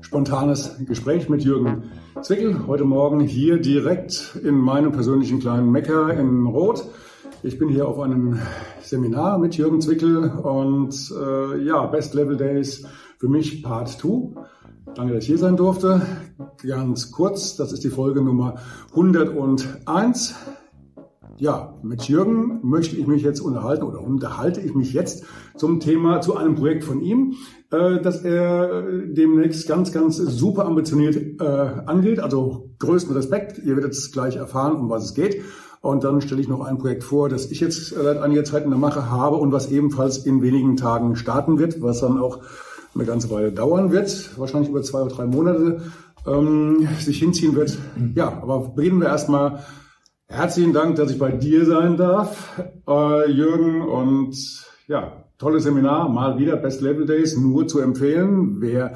spontanes Gespräch mit Jürgen Zwickel. Heute Morgen hier direkt in meinem persönlichen kleinen Mekka in Roth. Ich bin hier auf einem Seminar mit Jürgen Zwickel und Best Level Days für mich Part 2. Danke, dass ich hier sein durfte. Ganz kurz, das ist die Folge Nummer 101. Ja, mit Jürgen möchte ich mich jetzt unterhalte ich mich jetzt zu einem Projekt von ihm, das er demnächst ganz, ganz super ambitioniert angeht. Also größten Respekt, ihr werdet es gleich erfahren, um was es geht. Und dann stelle ich noch ein Projekt vor, das ich jetzt seit einiger Zeit in der Mache habe und was ebenfalls in wenigen Tagen starten wird, was dann auch eine ganze Weile dauern wird, wahrscheinlich über 2 oder 3 Monate sich hinziehen wird. Ja, aber beginnen wir erstmal. Herzlichen Dank, dass ich bei dir sein darf, Jürgen. Und ja, tolles Seminar, mal wieder Best Level Days, nur zu empfehlen. Wer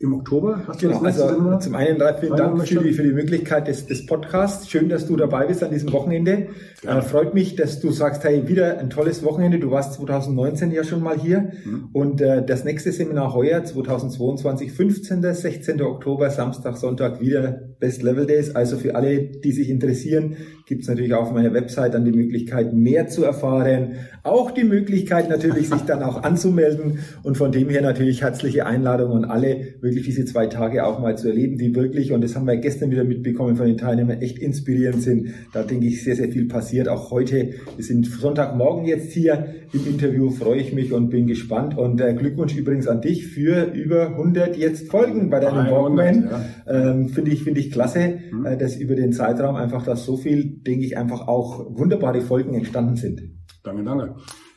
im Oktober hast du das letzte Seminar? Zum einen vielen Dank für die Möglichkeit des Podcasts. Schön, dass du dabei bist an diesem Wochenende. Ja. Freut mich, dass du sagst, hey, wieder ein tolles Wochenende. Du warst 2019 ja schon mal hier. Und das nächste Seminar heuer, 2022, 15. 16. Oktober, Samstag, Sonntag, wieder Best Level Days. Also für alle, die sich interessieren, gibt es natürlich auf meiner Website dann die Möglichkeit, mehr zu erfahren. Auch die Möglichkeit natürlich, sich dann auch anzumelden. Und von dem her natürlich herzliche Einladung und alle wirklich diese 2 Tage auch mal zu erleben, die wirklich, und das haben wir gestern wieder mitbekommen von den Teilnehmern, echt inspirierend sind. Da denke ich, sehr, sehr viel passiert. Auch heute, wir sind Sonntagmorgen jetzt hier im Interview, freue ich mich und bin gespannt. Und Glückwunsch übrigens an dich für über 100 jetzt Folgen bei deinem Walkman. Ja. Finde ich klasse, dass über den Zeitraum einfach da so viel, denke ich, einfach auch wunderbare Folgen entstanden sind. Danke.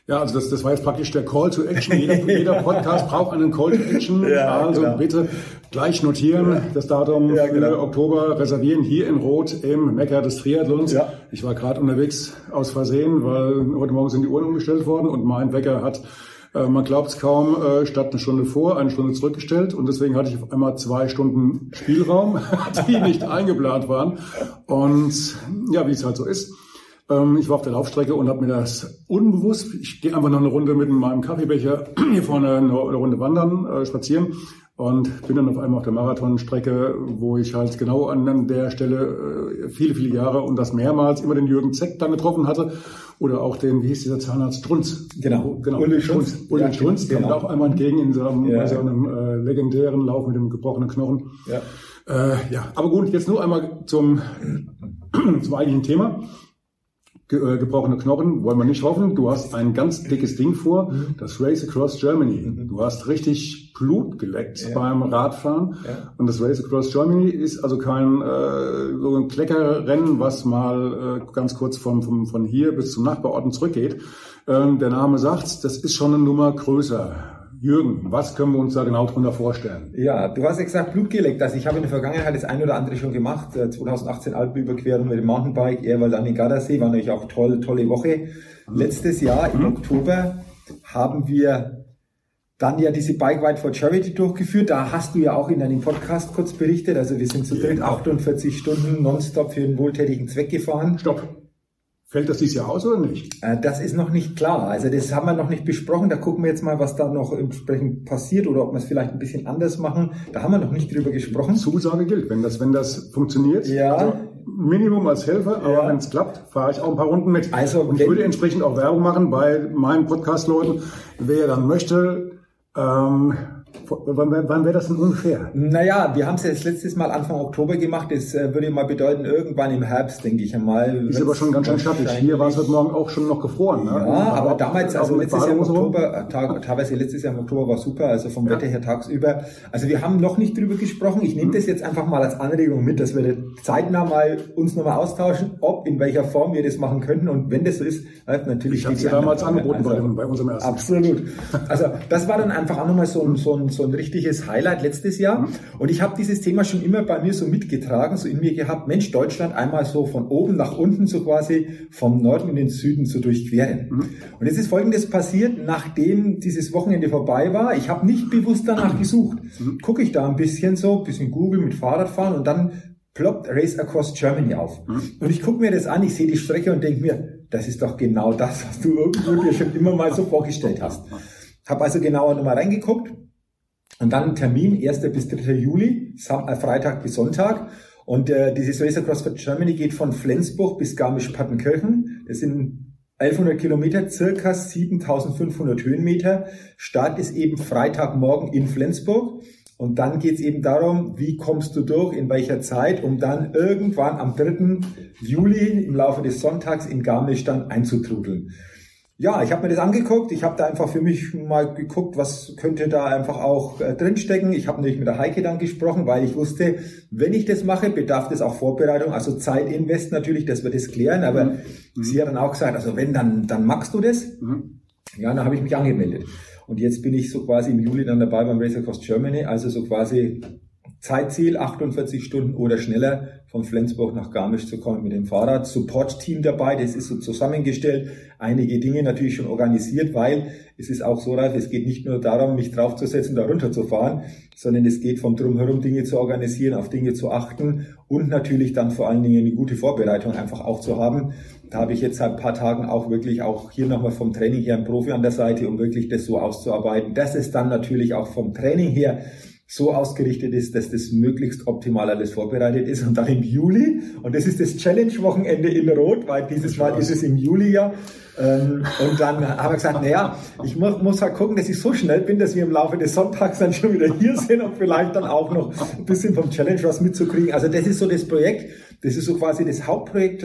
Ja, also das war jetzt praktisch der Call to Action. Jeder Podcast braucht einen Call to Action. Ja, also genau. Bitte gleich notieren, das Datum für Oktober reservieren, hier in Roth im Mekka des Triathlons. Ja. Ich war gerade unterwegs aus Versehen, weil heute Morgen sind die Uhren umgestellt worden und mein Wecker hat, man glaubt es kaum, statt eine Stunde vor, eine Stunde zurückgestellt. Und deswegen hatte ich auf einmal 2 Stunden Spielraum, die nicht eingeplant waren. Und ja, wie es halt so ist. Ich war auf der Laufstrecke und habe mir das unbewusst, ich gehe einfach noch eine Runde mit meinem Kaffeebecher hier vorne eine Runde wandern, spazieren und bin dann auf einmal auf der Marathonstrecke, wo ich halt genau an der Stelle viele, viele Jahre und das mehrmals immer den Jürgen Zeck dann getroffen hatte oder auch den, wie hieß dieser Zahnarzt, Strunz. Genau. Ulli Strunz. Ulli Strunz kam auch einmal entgegen in so einem legendären Lauf mit dem gebrochenen Knochen. Aber gut, jetzt nur einmal zum eigentlichen Thema. Gebrochene Knochen wollen wir nicht hoffen. Du hast ein ganz dickes Ding vor, das Race Across Germany. Du hast richtig Blut geleckt beim Radfahren. Ja. Und das Race Across Germany ist also kein so ein Kleckerrennen, was mal ganz kurz von hier bis zum Nachbarorten zurückgeht. Der Name sagt, das ist schon eine Nummer größer. Jürgen, was können wir uns da genau drunter vorstellen? Ja, du hast ja gesagt, Blut geleckt. Also ich habe in der Vergangenheit das ein oder andere schon gemacht. 2018 Alpenüberquerung mit dem Mountainbike, Ehrwald an den Gardasee, war natürlich auch tolle Woche. Letztes Jahr im Oktober haben wir dann ja diese Bike Ride for Charity durchgeführt. Da hast du ja auch in deinem Podcast kurz berichtet. Also wir sind zu dritt 48 Stunden nonstop für einen wohltätigen Zweck gefahren. Stopp. Fällt das dieses Jahr aus oder nicht? Das ist noch nicht klar. Also das haben wir noch nicht besprochen. Da gucken wir jetzt mal, was da noch entsprechend passiert oder ob wir es vielleicht ein bisschen anders machen. Da haben wir noch nicht drüber gesprochen. Zusage gilt. Wenn das funktioniert, also Minimum als Helfer, aber wenn es klappt, fahre ich auch ein paar Runden mit. Also, und ich würde entsprechend auch Werbung machen bei meinen Podcast-Leuten. Wer dann möchte, wann wäre das denn ungefähr? Naja, wir haben es ja das letztes Mal Anfang Oktober gemacht. Das würde mal bedeuten, irgendwann im Herbst, denke ich einmal. Ist aber schon ganz schön schattig. Hier war es heute Morgen auch schon noch gefroren. Ne? Ja, aber damals, also letztes Jahr im Oktober, teilweise letztes Jahr im Oktober war super, also vom Wetter her tagsüber. Also wir haben noch nicht drüber gesprochen. Ich nehme das jetzt einfach mal als Anregung mit, dass wir zeitnah mal uns nochmal austauschen, ob, in welcher Form wir das machen könnten. Und wenn das so ist, halt natürlich... Ich habe es damals angeboten bei unserem ersten. Absolut. Also das war dann einfach auch nochmal so ein so ein richtiges Highlight letztes Jahr. Und ich habe dieses Thema schon immer bei mir so mitgetragen, so in mir gehabt, Mensch, Deutschland einmal so von oben nach unten, so quasi vom Norden in den Süden zu durchqueren. Mhm. Und es ist Folgendes passiert, nachdem dieses Wochenende vorbei war. Ich habe nicht bewusst danach gesucht. Gucke ich da ein bisschen Google mit Fahrradfahren und dann ploppt Race Across Germany auf. Und ich gucke mir das an, ich sehe die Strecke und denke mir, das ist doch genau das, was du irgendwo dir schon immer mal so vorgestellt hast. Habe also genauer nochmal reingeguckt und dann Termin 1. bis 3. Juli, Freitag bis Sonntag. Und dieses Race Across Germany geht von Flensburg bis Garmisch-Partenkirchen. Das sind 1100 Kilometer, circa 7500 Höhenmeter. Start ist eben Freitagmorgen in Flensburg. Und dann geht's eben darum, wie kommst du durch, in welcher Zeit, um dann irgendwann am 3. Juli im Laufe des Sonntags in Garmisch dann einzutrudeln. Ja, ich habe mir das angeguckt. Ich habe da einfach für mich mal geguckt, was könnte da einfach auch drinstecken. Ich habe nämlich mit der Heike dann gesprochen, weil ich wusste, wenn ich das mache, bedarf das auch Vorbereitung, also Zeitinvest natürlich, dass wir das klären. Aber sie hat dann auch gesagt, also wenn, dann magst du das. Ja, dann habe ich mich angemeldet. Und jetzt bin ich so quasi im Juli dann dabei beim Race Across Germany, also so quasi Zeitziel 48 Stunden oder schneller von Flensburg nach Garmisch zu kommen mit dem Fahrrad. Support-Team dabei, das ist so zusammengestellt, einige Dinge natürlich schon organisiert, weil es ist auch so, Ralf, es geht nicht nur darum, mich draufzusetzen, da runterzufahren, sondern es geht vom Drumherum Dinge zu organisieren, auf Dinge zu achten und natürlich dann vor allen Dingen eine gute Vorbereitung einfach auch zu haben. Da habe ich jetzt seit ein paar Tagen auch wirklich auch hier nochmal vom Training her einen Profi an der Seite, um wirklich das so auszuarbeiten, dass es dann natürlich auch vom Training her so ausgerichtet ist, dass das möglichst optimal alles vorbereitet ist. Und dann im Juli, und das ist das Challenge-Wochenende in Roth, weil dieses Mal ist es im Juli ja. Und dann haben wir gesagt, naja, ich muss halt gucken, dass ich so schnell bin, dass wir im Laufe des Sonntags dann schon wieder hier sind und vielleicht dann auch noch ein bisschen vom Challenge was mitzukriegen. Also das ist so das Projekt, das ist so quasi das Hauptprojekt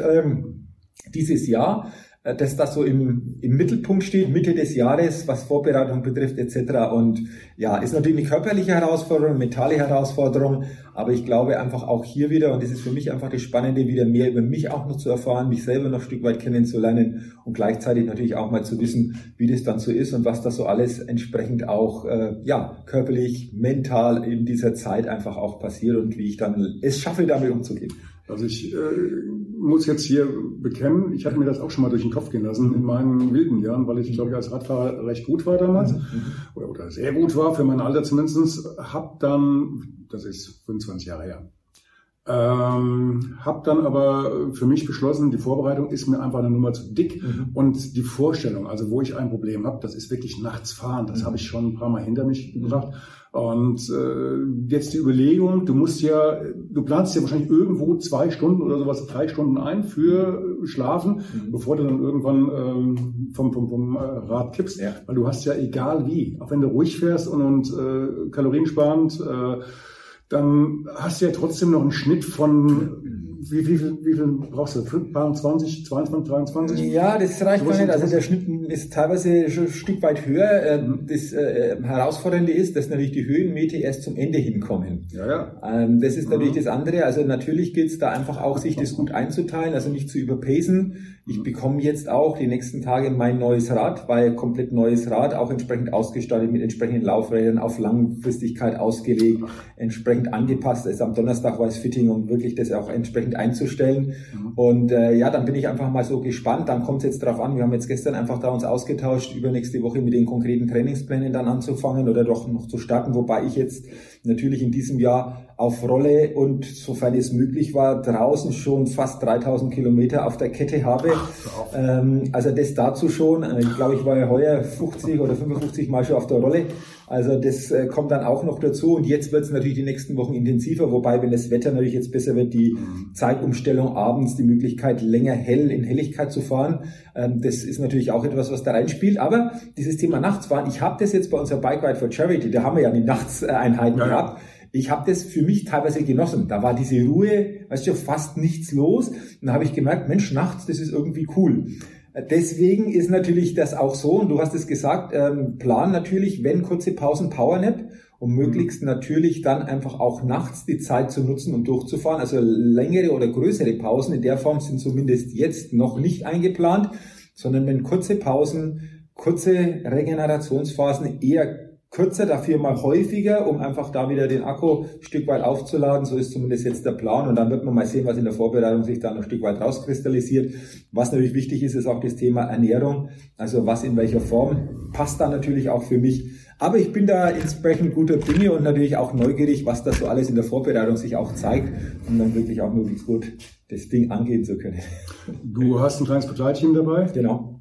dieses Jahr, dass das so im Mittelpunkt steht, Mitte des Jahres, was Vorbereitung betrifft etc. Und ja, ist natürlich eine körperliche Herausforderung, mentale Herausforderung, aber ich glaube einfach auch hier wieder, und das ist für mich einfach das Spannende, wieder mehr über mich auch noch zu erfahren, mich selber noch ein Stück weit kennenzulernen und gleichzeitig natürlich auch mal zu wissen, wie das dann so ist und was das so alles entsprechend auch körperlich, mental in dieser Zeit einfach auch passiert und wie ich dann es schaffe, damit umzugehen. Also ich muss jetzt hier bekennen, ich hatte mir das auch schon mal durch den Kopf gehen lassen in meinen wilden Jahren, weil ich glaube ich als Radfahrer recht gut war damals oder sehr gut war für mein Alter zumindest, hab dann, das ist 25 Jahre her, hab dann aber für mich beschlossen, die Vorbereitung ist mir einfach eine Nummer zu dick und die Vorstellung, also wo ich ein Problem habe, das ist wirklich nachts fahren, das habe ich schon ein paar Mal hinter mich gebracht. Und jetzt die Überlegung, du planst ja wahrscheinlich irgendwo 2 Stunden oder sowas, 3 Stunden ein für Schlafen, bevor du dann irgendwann vom Rad kippst. Ja. Weil du hast ja egal wie, auch wenn du ruhig fährst und kaloriensparend, dann hast du ja trotzdem noch einen Schnitt von... Wie viel brauchst du? 25, 22, 23? Ja, das reicht gar nicht. Also der Schnitt ist teilweise schon ein Stück weit höher. Das Herausfordernde ist, dass natürlich die Höhenmeter erst zum Ende hinkommen. Ja. Das ist natürlich das andere. Also natürlich gilt es da einfach auch, sich das gut einzuteilen, also nicht zu überpacen. Ich bekomme jetzt auch die nächsten Tage mein neues Rad, weil komplett neues Rad, auch entsprechend ausgestattet mit entsprechenden Laufrädern, auf Langfristigkeit ausgelegt, entsprechend angepasst. Also am Donnerstag war es Fitting, um wirklich das auch entsprechend einzustellen. Und dann bin ich einfach mal so gespannt. Dann kommt es jetzt drauf an, wir haben jetzt gestern einfach da uns ausgetauscht, übernächste Woche mit den konkreten Trainingsplänen dann anzufangen oder doch noch zu starten, wobei ich jetzt natürlich in diesem Jahr auf Rolle und sofern es möglich war, draußen schon fast 3000 Kilometer auf der Kette habe. Also das dazu schon. Ich glaube, ich war ja heuer 50 oder 55 Mal schon auf der Rolle. Also das kommt dann auch noch dazu. Und jetzt wird es natürlich die nächsten Wochen intensiver. Wobei, wenn das Wetter natürlich jetzt besser wird, die Zeitumstellung abends, die Möglichkeit länger hell in Helligkeit zu fahren, das ist natürlich auch etwas, was da reinspielt. Aber dieses Thema Nachtsfahren, ich habe das jetzt bei unserer Bike Ride for Charity, da haben wir ja die Nachtseinheiten gehabt. Ich habe das für mich teilweise genossen. Da war diese Ruhe, weißt du, fast nichts los. Und da habe ich gemerkt, Mensch, nachts, das ist irgendwie cool. Deswegen ist natürlich das auch so, und du hast es gesagt, plan natürlich, wenn kurze Pausen, Powernap, um möglichst natürlich dann einfach auch nachts die Zeit zu nutzen, um durchzufahren. Also längere oder größere Pausen in der Form sind zumindest jetzt noch nicht eingeplant, sondern wenn kurze Pausen, kurze Regenerationsphasen eher kürzer, dafür mal häufiger, um einfach da wieder den Akku ein Stück weit aufzuladen. So ist zumindest jetzt der Plan. Und dann wird man mal sehen, was in der Vorbereitung sich da noch ein Stück weit rauskristallisiert. Was natürlich wichtig ist, ist auch das Thema Ernährung. Also was in welcher Form passt da natürlich auch für mich. Aber ich bin da entsprechend guter Dinge und natürlich auch neugierig, was da so alles in der Vorbereitung sich auch zeigt, um dann wirklich auch möglichst gut das Ding angehen zu können. Du hast ein kleines Begleitteam dabei? Genau.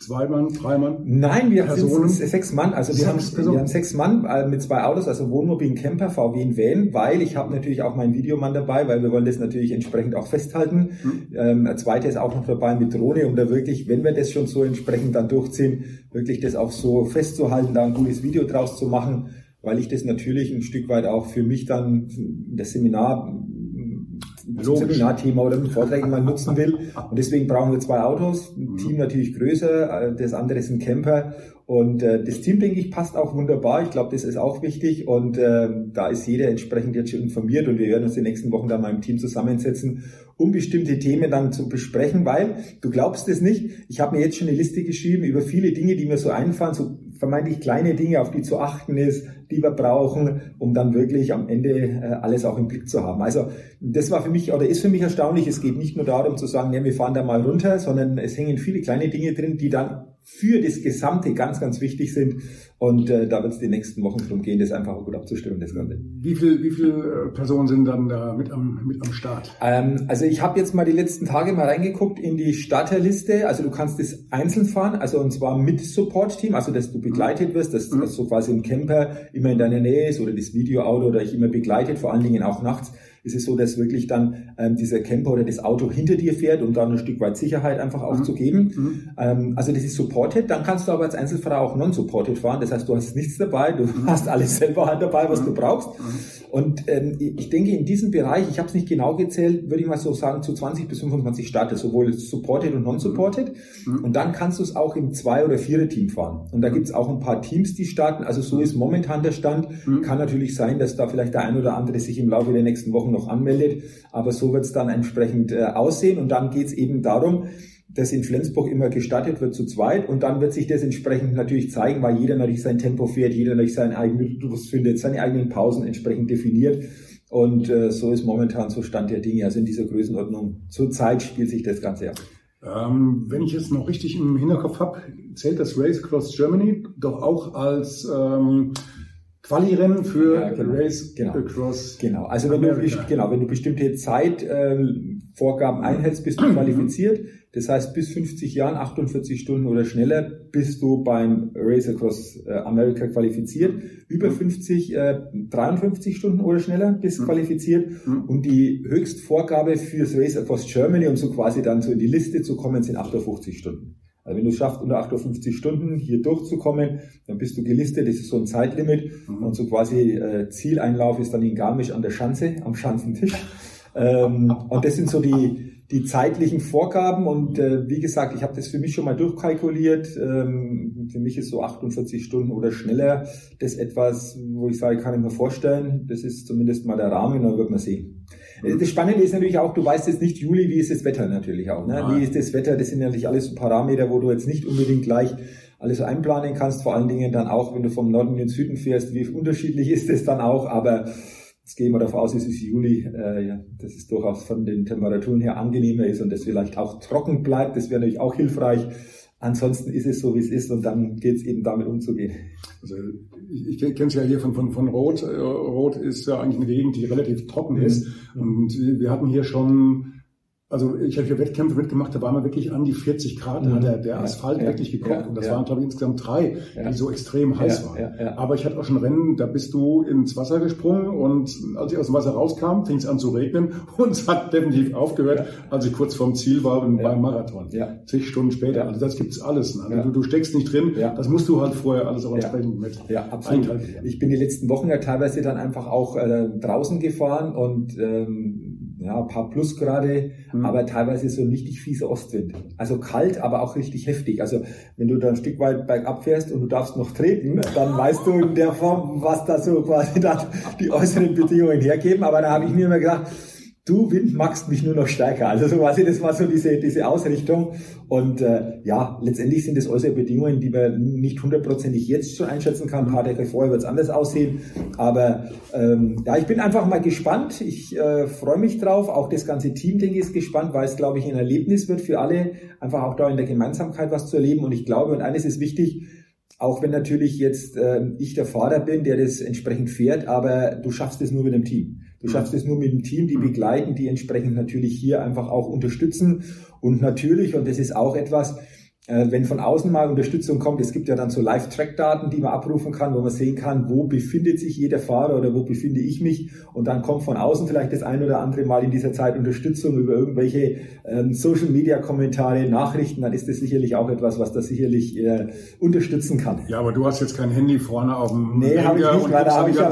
2 Mann, 3 Mann? Nein, wir haben 6 Mann. Also wir haben 6 Mann mit 2 Autos, also Wohnmobil, Camper, VW und Van, weil ich habe natürlich auch meinen Videomann dabei, weil wir wollen das natürlich entsprechend auch festhalten. Ein zweiter ist auch noch dabei mit Drohne, um da wirklich, wenn wir das schon so entsprechend dann durchziehen, wirklich das auch so festzuhalten, da ein gutes Video draus zu machen, weil ich das natürlich ein Stück weit auch für mich dann das Seminar... Seminarthema oder mit Vorträgen mal nutzen will. Und deswegen brauchen wir 2 Autos, ein Team natürlich größer, das andere ist ein Camper. Und das Team, denke ich, passt auch wunderbar. Ich glaube, das ist auch wichtig. Und da ist jeder entsprechend jetzt schon informiert. Und wir werden uns die nächsten Wochen dann mal im Team zusammensetzen, um bestimmte Themen dann zu besprechen. Weil, du glaubst es nicht, ich habe mir jetzt schon eine Liste geschrieben über viele Dinge, die mir so einfallen, so vermeintlich kleine Dinge, auf die zu achten ist, die wir brauchen, um dann wirklich am Ende alles auch im Blick zu haben. Also das war für mich oder ist für mich erstaunlich. Es geht nicht nur darum zu sagen, nee, wir fahren da mal runter, sondern es hängen viele kleine Dinge drin, die dann für das Gesamte ganz, ganz wichtig sind. Und da wird es die nächsten Wochen drum gehen, das einfach gut abzustimmen, das Ganze. Wie viele Personen sind dann da mit am Start? Also ich habe jetzt mal die letzten Tage mal reingeguckt in die Starterliste. Also du kannst das einzeln fahren, also und zwar mit Support-Team, also dass du begleitet wirst, dass so quasi ein Camper immer in deiner Nähe ist oder das Videoauto oder ich immer begleitet, vor allen Dingen auch nachts. Ist es so, dass wirklich dann dieser Camper oder das Auto hinter dir fährt, um da ein Stück weit Sicherheit einfach auch zu geben. Also das ist supported. Dann kannst du aber als Einzelfahrer auch non-supported fahren. Das heißt, du hast nichts dabei, du hast alles selber halt dabei, was du brauchst. Und ich denke, in diesem Bereich, ich habe es nicht genau gezählt, würde ich mal so sagen, zu 20 bis 25 Starter, sowohl supported und non-supported. Und dann kannst du es auch im 2- oder 4er-Team fahren. Und da gibt es auch ein paar Teams, die starten. Also so ist momentan der Stand. Kann natürlich sein, dass da vielleicht der ein oder andere sich im Laufe der nächsten Wochen noch anmeldet, aber so wird es dann entsprechend aussehen. Und dann geht es eben darum, dass in Flensburg immer gestartet wird zu zweit und dann wird sich das entsprechend natürlich zeigen, weil jeder natürlich sein Tempo fährt, jeder natürlich seinen eigenen Rhythmus findet, seine eigenen Pausen entsprechend definiert. Und so ist momentan so Stand der Dinge. Also in dieser Größenordnung zurzeit spielt sich das Ganze ab. Wenn ich es noch richtig im Hinterkopf habe, zählt das Race Across Germany doch auch als... Quali-Rennen für Race Across. Genau. Also wenn du bestimmte Zeitvorgaben einhältst, bist du qualifiziert. Das heißt, bis 50 Jahren, 48 Stunden oder schneller, bist du beim Race Across America qualifiziert. Über 50, 53 Stunden oder schneller bist qualifiziert. Und die Höchstvorgabe fürs Race Across Germany, um so quasi dann so in die Liste zu kommen, sind 58 Stunden. Also wenn du es schaffst, unter 58 Stunden hier durchzukommen, dann bist du gelistet, das ist so ein Zeitlimit. Und so quasi Zieleinlauf ist dann in Garmisch an der Schanze, am Schanzentisch. Und das sind so die zeitlichen Vorgaben. Und wie gesagt, ich habe das für mich schon mal durchkalkuliert. Für mich ist so 48 Stunden oder schneller das etwas, wo ich sage, kann ich mir vorstellen. Das ist zumindest mal der Rahmen, dann wird man sehen. Das Spannende ist natürlich auch, du weißt jetzt nicht, Juli, wie ist das Wetter natürlich auch. Ne? Wie ist das Wetter? Das sind natürlich alles so Parameter, wo du jetzt nicht unbedingt gleich alles so einplanen kannst. Vor allen Dingen dann auch, wenn du vom Norden in den Süden fährst, wie unterschiedlich ist das dann auch. Aber jetzt gehen wir davon aus, es ist Juli, dass es durchaus von den Temperaturen her angenehmer ist und das vielleicht auch trocken bleibt. Das wäre natürlich auch hilfreich. Ansonsten ist es so, wie es ist und dann geht es eben damit umzugehen. Also ich kenne es ja hier von Roth. Roth ist ja eigentlich eine Gegend, die relativ trocken ist. Und wir hatten hier schon, also ich habe hier Wettkämpfe mitgemacht, da waren wir wirklich an die 40 Grad, da hat der Asphalt wirklich gekocht. Und das waren, glaube ich, insgesamt 3, die so extrem heiß waren. Aber ich hatte auch schon Rennen, da bist du ins Wasser gesprungen und als ich aus dem Wasser rauskam, fing es an zu regnen und es hat definitiv aufgehört, als ich kurz vorm Ziel war beim Marathon. Zig Stunden später, also das gibt's alles. Ne? Also du steckst nicht drin, das musst du halt vorher alles auch entsprechend mit. Ja, absolut. Ich bin die letzten Wochen ja teilweise dann einfach auch draußen gefahren und ein paar Plusgrade, aber teilweise so ein richtig fieser Ostwind. Also kalt, aber auch richtig heftig. Also wenn du da ein Stück weit bergab fährst und du darfst noch treten, dann weißt du in der Form, was da so quasi dann die äußeren Bedingungen hergeben. Aber da habe ich mir immer gedacht, du windmaxst mich nur noch stärker. Also so quasi, das war so diese Ausrichtung. Und ja, letztendlich sind das äußere Bedingungen, die man nicht hundertprozentig jetzt schon einschätzen kann. Ein paar Tage vorher wird es anders aussehen. Aber ja, ich bin einfach mal gespannt. Ich freue mich drauf. Auch das ganze Team, denke ich, ist gespannt, weil es, glaube ich, ein Erlebnis wird für alle. Einfach auch da in der Gemeinsamkeit was zu erleben. Und ich glaube, und eines ist wichtig, auch wenn natürlich jetzt ich der Fahrer bin, der das entsprechend fährt, aber du schaffst es nur mit dem Team. Du schaffst es nur mit dem Team, die begleiten, die entsprechend natürlich hier einfach auch unterstützen. Und natürlich, und das ist auch etwas, wenn von außen mal Unterstützung kommt, es gibt ja dann so Live-Track-Daten, die man abrufen kann, wo man sehen kann, wo befindet sich jeder Fahrer oder wo befinde ich mich. Und dann kommt von außen vielleicht das ein oder andere Mal in dieser Zeit Unterstützung über irgendwelche Social-Media-Kommentare, Nachrichten. Dann ist das sicherlich auch etwas, was das sicherlich unterstützen kann. Ja, aber du hast jetzt kein Handy vorne auf dem... Nee, habe ich nicht, weil da habe ich ja,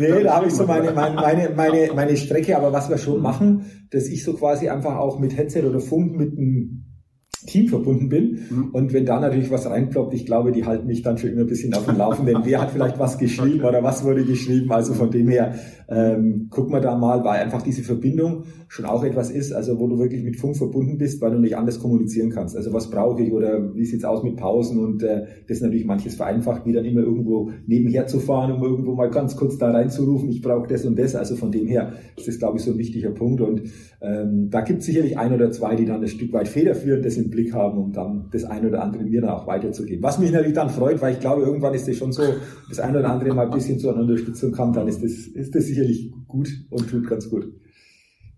nee, da habe ich so meine Strecke. Aber was wir schon machen, dass ich so quasi einfach auch mit Headset oder Funk mit einem Team verbunden bin. Und wenn da natürlich was reinploppt, ich glaube, die halten mich dann schon immer ein bisschen auf dem Laufenden. Wer hat vielleicht was geschrieben oder was wurde geschrieben? Also von dem her gucken wir da mal, weil einfach diese Verbindung schon auch etwas ist, also wo du wirklich mit Funk verbunden bist, weil du nicht anders kommunizieren kannst. Also was brauche ich oder wie sieht's aus mit Pausen? Und das natürlich manches vereinfacht, wie dann immer irgendwo nebenher zu fahren, um irgendwo mal ganz kurz da reinzurufen, ich brauche das und das. Also von dem her ist das, glaube ich, so ein wichtiger Punkt. Und da gibt es sicherlich ein oder zwei, die dann ein Stück weit federführend das im Blick haben, um dann das ein oder andere mir dann auch weiterzugeben. Was mich natürlich dann freut, weil ich glaube, irgendwann ist das schon so, das ein oder andere mal ein bisschen zu einer Unterstützung kam, dann ist das sicherlich gut und tut ganz gut.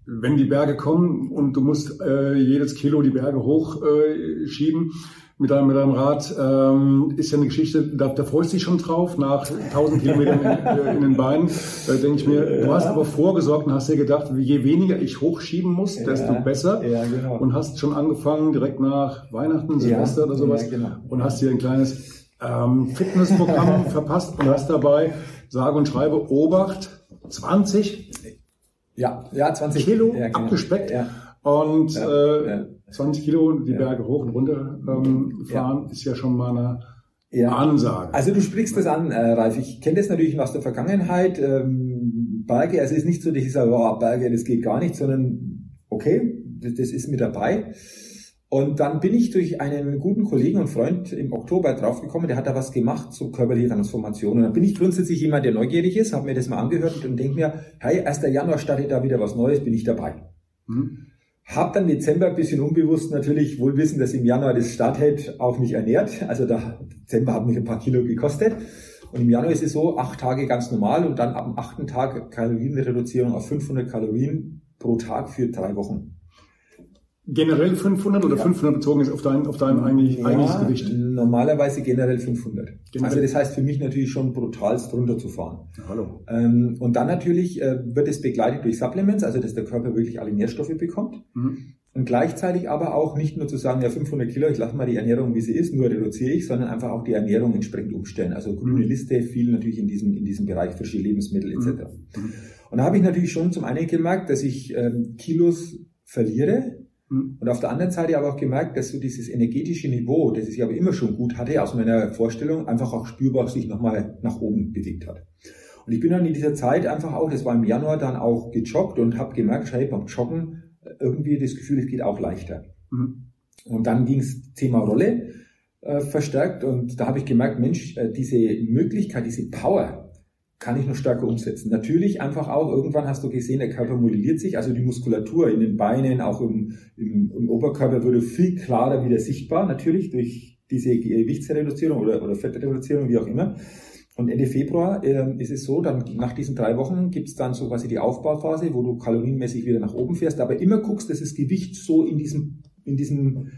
Wenn die Berge kommen und du musst jedes Kilo die Berge hochschieben mit deinem Rad, ist ja eine Geschichte, da freust du dich schon drauf, nach 1000 Kilometern in den Beinen. Da denke ich mir, du hast aber vorgesorgt und hast dir gedacht, je weniger ich hochschieben muss, desto besser. Ja, genau. Und hast schon angefangen, direkt nach Weihnachten, Silvester oder sowas, genau. Und hast dir ein kleines Fitnessprogramm verpasst und hast dabei, sage und schreibe, Obacht, 20 Kilo, ja, genau. Abgespeckt. Ja. Und 20 Kilo die Berge hoch und runter fahren, ist ja schon mal eine Ansage. Also du sprichst das an, Ralf. Ich kenne das natürlich aus der Vergangenheit. Berge, also es ist nicht so, dass ich sage, oh, Berge, das geht gar nicht, sondern okay, das ist mit dabei. Und dann bin ich durch einen guten Kollegen und Freund im Oktober draufgekommen, der hat da was gemacht zur körperlichen Transformation. Und dann bin ich grundsätzlich jemand, der neugierig ist, habe mir das mal angehört und denke mir, hey, 1. Januar startet da wieder was Neues, bin ich dabei. Hab dann Dezember ein bisschen unbewusst natürlich wohl wissen, dass im Januar das Startheld auch mich ernährt. Also da Dezember hat mich ein paar Kilo gekostet. Und im Januar ist es so, 8 Tage ganz normal und dann ab dem 8. Tag Kalorienreduzierung auf 500 Kalorien pro Tag für 3 Wochen. Generell 500 oder 500 bezogen ist auf dein eigentliches Gewicht? Normalerweise generell 500. Generell. Also das heißt für mich natürlich schon brutalst drunter zu fahren. Hallo. Und dann natürlich wird es begleitet durch Supplements, also dass der Körper wirklich alle Nährstoffe bekommt. Und gleichzeitig aber auch nicht nur zu sagen, ja 500 Kilo, ich lasse mal die Ernährung wie sie ist, nur reduziere ich, sondern einfach auch die Ernährung entsprechend umstellen. Also grüne Liste, viel natürlich in diesem Bereich, frische Lebensmittel etc. Und da habe ich natürlich schon zum einen gemerkt, dass ich Kilos verliere. Und auf der anderen Seite aber auch gemerkt, dass so dieses energetische Niveau, das ich aber immer schon gut hatte, aus meiner Vorstellung, einfach auch spürbar sich nochmal nach oben bewegt hat. Und ich bin dann in dieser Zeit einfach auch, das war im Januar, dann auch gejoggt und habe gemerkt, hey, beim Joggen irgendwie das Gefühl, es geht auch leichter. Und dann ging's Thema Rolle verstärkt und da habe ich gemerkt, Mensch, diese Möglichkeit, diese Power, kann ich noch stärker umsetzen. Natürlich einfach auch, irgendwann hast du gesehen, der Körper modelliert sich, also die Muskulatur in den Beinen, auch im Oberkörper wurde viel klarer wieder sichtbar, natürlich durch diese Gewichtsreduzierung oder Fettreduzierung, wie auch immer. Und Ende Februar ist es so, dann nach diesen 3 Wochen gibt's dann so quasi die Aufbauphase, wo du kalorienmäßig wieder nach oben fährst, aber immer guckst, dass das Gewicht so in diesem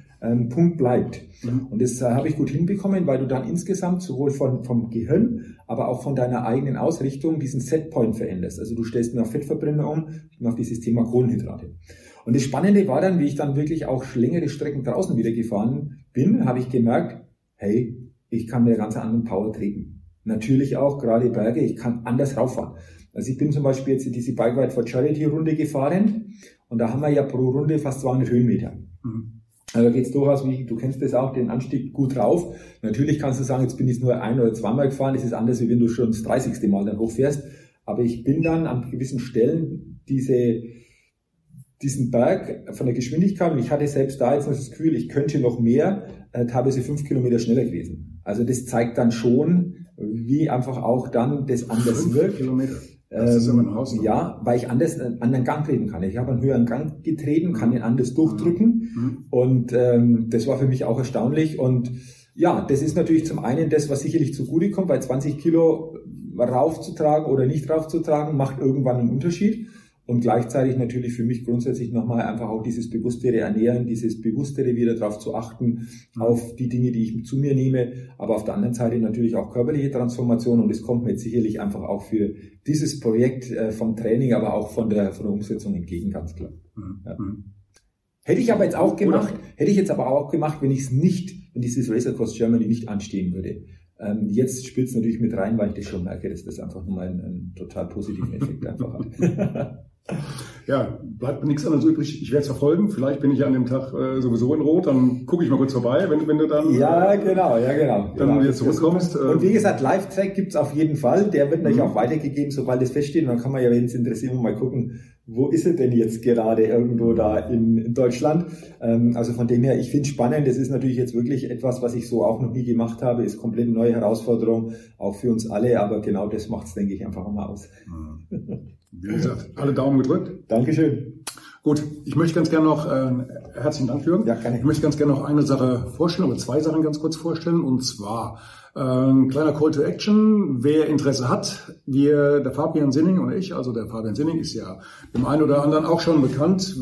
Punkt bleibt. Und das habe ich gut hinbekommen, weil du dann insgesamt sowohl vom Gehirn, aber auch von deiner eigenen Ausrichtung diesen Setpoint veränderst. Also du stellst mir auf Fettverbrennung um, ich mache dieses Thema Kohlenhydrate. Und das Spannende war dann, wie ich dann wirklich auch längere Strecken draußen wieder gefahren bin, habe ich gemerkt, hey, ich kann mit der ganz anderen Power treten. Natürlich auch, gerade Berge, ich kann anders rauffahren. Also ich bin zum Beispiel jetzt diese Bike Ride for Charity Runde gefahren und da haben wir ja pro Runde fast 200 Höhenmeter. Also da geht's durchaus, wie du kennst das auch, den Anstieg gut rauf. Natürlich kannst du sagen, jetzt bin ich nur 1- oder 2-mal gefahren. Das ist anders, wie wenn du schon das 30. Mal dann hochfährst. Aber ich bin dann an gewissen Stellen diese diesen Berg von der Geschwindigkeit, und ich hatte selbst da jetzt noch das Gefühl, ich könnte noch mehr, teilweise 5 Kilometer schneller gewesen. Also das zeigt dann schon, wie einfach auch dann das anders wirkt. 5 Kilometer? Das ist immer ein Haus. Ja, weil ich anders einen anderen Gang treten kann. Ich habe einen höheren Gang getreten, kann den anders durchdrücken. Mhm. Und das war für mich auch erstaunlich. Und ja, das ist natürlich zum einen das, was sicherlich zugutekommt, weil 20 Kilo raufzutragen oder nicht raufzutragen, macht irgendwann einen Unterschied. Und gleichzeitig natürlich für mich grundsätzlich nochmal einfach auch dieses bewusstere Ernähren, dieses bewusstere wieder darauf zu achten, auf die Dinge, die ich zu mir nehme, aber auf der anderen Seite natürlich auch körperliche Transformation, und das kommt mir jetzt sicherlich einfach auch für dieses Projekt vom Training, aber auch von der Umsetzung entgegen, ganz klar. Mhm. Ja. Hätte ich jetzt aber auch gemacht, wenn dieses Race Across Germany nicht anstehen würde. Jetzt spielt es natürlich mit rein, weil ich das schon merke, dass das einfach nochmal einen total positiven Effekt einfach hat. Ja, bleibt mir nichts anderes übrig. Ich werde es verfolgen. Vielleicht bin ich ja an dem Tag sowieso in Roth. Dann gucke ich mal kurz vorbei, wenn du dann... Ja, genau. Dann wieder zurückkommst. Und wie gesagt, Live-Track gibt es auf jeden Fall. Der wird natürlich auch weitergegeben, sobald es feststeht. Und dann kann man ja, wenn es interessiert, mal gucken, wo ist er denn jetzt gerade irgendwo da in Deutschland. Also von dem her, ich finde es spannend. Das ist natürlich jetzt wirklich etwas, was ich so auch noch nie gemacht habe. Ist komplett eine neue Herausforderung, auch für uns alle. Aber genau das macht es, denke ich, einfach mal aus. Mhm. Wie gesagt, alle Daumen gedrückt. Dankeschön. Gut, ich möchte ganz gerne noch, herzlichen Dank, Jürgen. Ja, ich möchte ganz gerne noch eine Sache vorstellen, oder zwei Sachen ganz kurz vorstellen. Und zwar ein kleiner Call to Action. Wer Interesse hat, der Fabian Sinning und ich, also der Fabian Sinning ist ja dem einen oder anderen auch schon bekannt,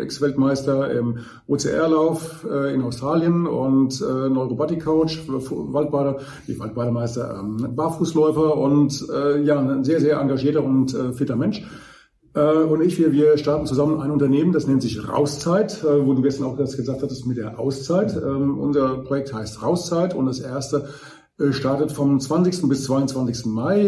Ex-Weltmeister im OCR-Lauf in Australien und Neurobotic-Coach, Waldbademeister, Barfußläufer und ja, ein sehr, sehr engagierter und fitter Mensch. Und ich, wir starten zusammen ein Unternehmen, das nennt sich Rauszeit, wo du gestern auch das gesagt hattest mit der Auszeit. Unser Projekt heißt Rauszeit, und das erste startet vom 20. bis 22. Mai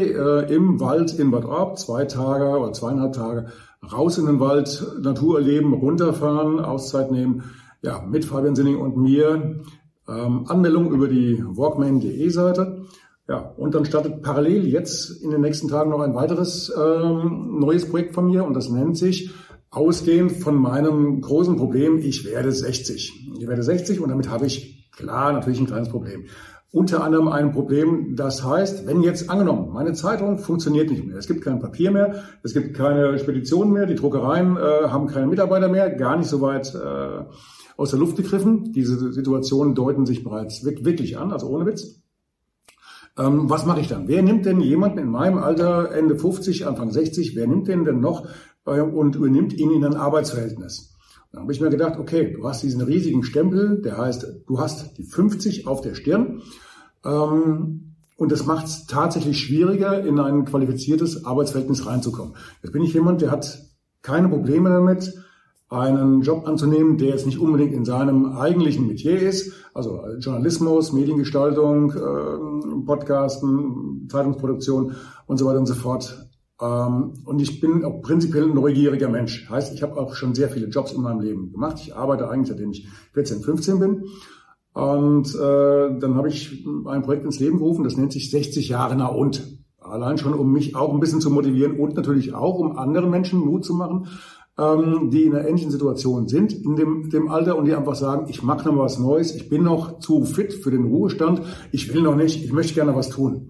im Wald in Bad Orb. 2 Tage oder 2,5 Tage raus in den Wald, Natur erleben, runterfahren, Auszeit nehmen. Ja, mit Fabian Sinning und mir. Anmeldung über die Walkman.de Seite. Ja, und dann startet parallel jetzt in den nächsten Tagen noch ein weiteres neues Projekt von mir, und das nennt sich, ausgehend von meinem großen Problem, ich werde 60. Ich werde 60, und damit habe ich, klar, natürlich ein kleines Problem. Unter anderem ein Problem, das heißt, wenn jetzt angenommen, meine Zeitung funktioniert nicht mehr, es gibt kein Papier mehr, es gibt keine Speditionen mehr, die Druckereien haben keine Mitarbeiter mehr, gar nicht so weit aus der Luft gegriffen. Diese Situationen deuten sich bereits wirklich an, also ohne Witz. Was mache ich dann? Wer nimmt denn jemanden in meinem Alter, Ende 50, Anfang 60, wer nimmt den denn noch und übernimmt ihn in ein Arbeitsverhältnis? Und dann habe ich mir gedacht, okay, du hast diesen riesigen Stempel, der heißt, du hast die 50 auf der Stirn, und das macht es tatsächlich schwieriger, in ein qualifiziertes Arbeitsverhältnis reinzukommen. Jetzt bin ich jemand, der hat keine Probleme damit, einen Job anzunehmen, der jetzt nicht unbedingt in seinem eigentlichen Metier ist, also Journalismus, Mediengestaltung, Podcasten, Zeitungsproduktion und so weiter und so fort. Und ich bin auch prinzipiell ein neugieriger Mensch. Heißt, ich habe auch schon sehr viele Jobs in meinem Leben gemacht. Ich arbeite eigentlich, seitdem ich 14, 15 bin. Und dann habe ich ein Projekt ins Leben gerufen, das nennt sich 60 Jahre na und. Allein schon, um mich auch ein bisschen zu motivieren und natürlich auch, um anderen Menschen Mut zu machen, die in einer ähnlichen Situation sind, in dem Alter, und die einfach sagen, ich mache noch was Neues, ich bin noch zu fit für den Ruhestand, ich will noch nicht, ich möchte gerne was tun.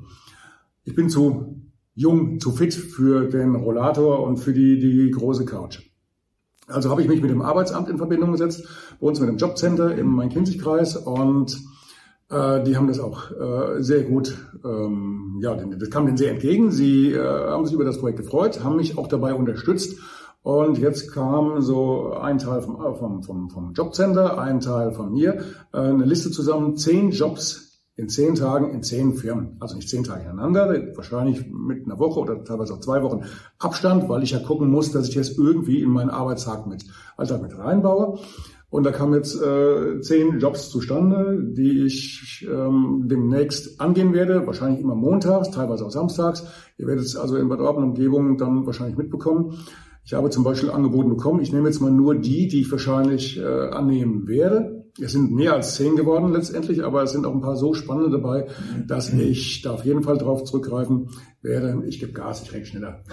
Ich bin zu jung, zu fit für den Rollator und für die große Couch. Also habe ich mich mit dem Arbeitsamt in Verbindung gesetzt, bei uns mit dem Jobcenter im Main-Kinzig-Kreis, und die haben das auch sehr gut, ja, das kam denen sehr entgegen. Sie haben sich über das Projekt gefreut, haben mich auch dabei unterstützt. Und jetzt kam so ein Teil vom Jobcenter, ein Teil von mir, eine Liste zusammen, 10 Jobs in 10 Tagen in 10 Firmen. Also nicht 10 Tage hintereinander, wahrscheinlich mit einer Woche oder teilweise auch 2 Wochen Abstand, weil ich ja gucken muss, dass ich das irgendwie in meinen Arbeitstag mit reinbaue. Und da kamen jetzt 10 Jobs zustande, die ich demnächst angehen werde, wahrscheinlich immer montags, teilweise auch samstags. Ihr werdet es also in Bad Orb und Umgebung dann wahrscheinlich mitbekommen. Ich habe zum Beispiel Angebote bekommen. Ich nehme jetzt mal nur die ich wahrscheinlich annehmen werde. Es sind mehr als 10 geworden letztendlich, aber es sind auch ein paar so spannende dabei, dass ich da auf jeden Fall drauf zurückgreifen werde. Ich gebe Gas, ich renn schneller.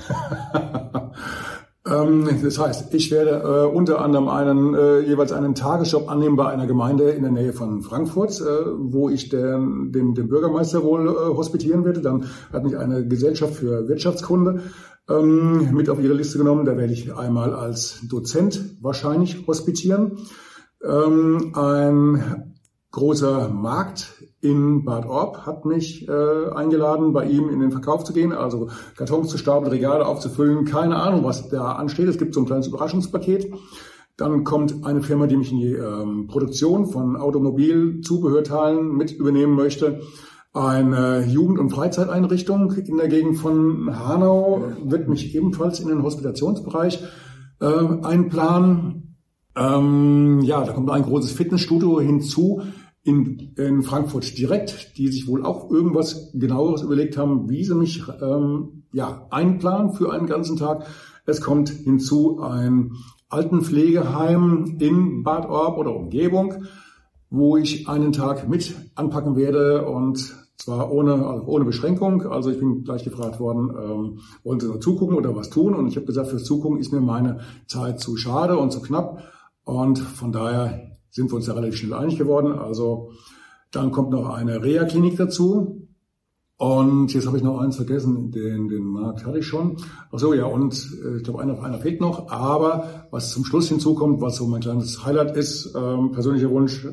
Das heißt, ich werde unter anderem jeweils einen Tagesjob annehmen bei einer Gemeinde in der Nähe von Frankfurt, wo ich dem Bürgermeister wohl hospitieren werde. Dann hat mich eine Gesellschaft für Wirtschaftskunde mit auf ihre Liste genommen. Da werde ich einmal als Dozent wahrscheinlich hospitieren. Ein großer Markt in Bad Orb hat mich eingeladen, bei ihm in den Verkauf zu gehen, also Kartons zu stapeln, Regale aufzufüllen, keine Ahnung, was da ansteht. Es gibt so ein kleines Überraschungspaket. Dann kommt eine Firma, die mich in die Produktion von Automobilzubehörteilen mit übernehmen möchte. Eine Jugend- und Freizeiteinrichtung in der Gegend von Hanau wird mich ebenfalls in den Hospitationsbereich einplanen. Da kommt ein großes Fitnessstudio hinzu in Frankfurt direkt, die sich wohl auch irgendwas Genaueres überlegt haben, wie sie mich einplanen für einen ganzen Tag. Es kommt hinzu ein Altenpflegeheim in Bad Orb oder Umgebung, wo ich einen Tag mit anpacken werde und zwar ohne Beschränkung. Also ich bin gleich gefragt worden, wollen Sie nur zugucken oder was tun? Und ich habe gesagt, fürs Zugucken ist mir meine Zeit zu schade und zu knapp. Und von daher sind wir uns da relativ schnell einig geworden. Also dann kommt noch eine Reha-Klinik dazu. Und jetzt habe ich noch eins vergessen, den Markt hatte ich schon. Ich glaube, einer fehlt noch. Aber was zum Schluss hinzukommt, was so mein kleines Highlight ist, persönlicher Wunsch,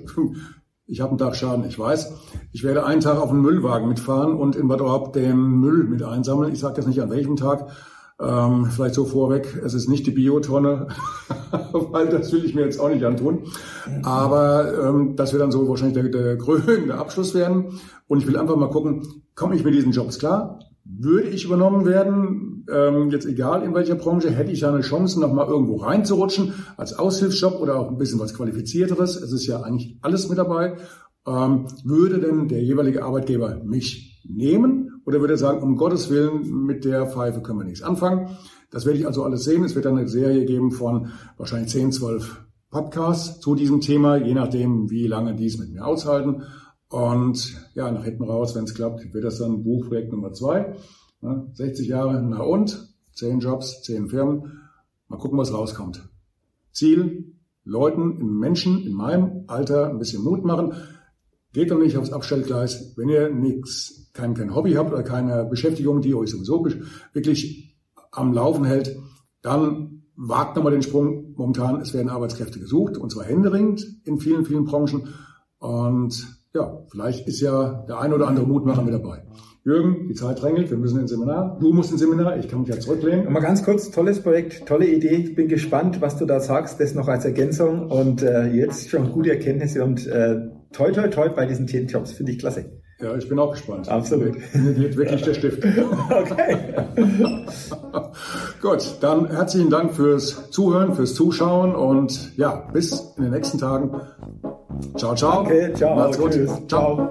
ich habe einen Tag Schaden, ich weiß. Ich werde einen Tag auf den Müllwagen mitfahren und in Bad Orb den Müll mit einsammeln. Ich sage jetzt nicht, an welchem Tag. Vielleicht so vorweg, es ist nicht die Biotonne, weil das will ich mir jetzt auch nicht antun. Aber das wird dann so wahrscheinlich der krönende Abschluss werden. Und ich will einfach mal gucken, komme ich mit diesen Jobs klar? Würde ich übernommen werden, jetzt egal in welcher Branche, hätte ich da eine Chance, nochmal irgendwo reinzurutschen, als Aushilfsjob oder auch ein bisschen was Qualifizierteres. Es ist ja eigentlich alles mit dabei. Würde denn der jeweilige Arbeitgeber mich nehmen? Oder würde er sagen, um Gottes Willen, mit der Pfeife können wir nichts anfangen. Das werde ich also alles sehen. Es wird dann eine Serie geben von wahrscheinlich 10, 12 Podcasts zu diesem Thema, je nachdem, wie lange die es mit mir aushalten. Und ja, nach hinten raus, wenn es klappt, wird das dann Buchprojekt Nummer 2. 60 Jahre, na und? 10 Jobs, 10 Firmen. Mal gucken, was rauskommt. Ziel, Leuten, Menschen in meinem Alter ein bisschen Mut machen. Geht doch nicht aufs Abstellgleis, wenn ihr kein Hobby habt oder keine Beschäftigung, die euch sowieso wirklich am Laufen hält, dann wagt nochmal den Sprung. Momentan, es werden Arbeitskräfte gesucht, und zwar händeringend in vielen, vielen Branchen. Und ja, vielleicht ist ja der ein oder andere Mutmacher mit dabei. Jürgen, die Zeit drängelt, wir müssen ins Seminar. Du musst ins Seminar, ich kann mich ja zurücklehnen. Mal ganz kurz, tolles Projekt, tolle Idee. Ich bin gespannt, was du da sagst, das noch als Ergänzung. Und jetzt schon gute Erkenntnisse und toi, toi, toi bei diesen 10 Jobs. Finde ich klasse. Ja, ich bin auch gespannt. Absolut. Mir geht wirklich der Stift. Okay. Gut, dann herzlichen Dank fürs Zuhören, fürs Zuschauen und ja, bis in den nächsten Tagen. Ciao, ciao. Okay, ciao. Macht's gut. Tschüss. Ciao.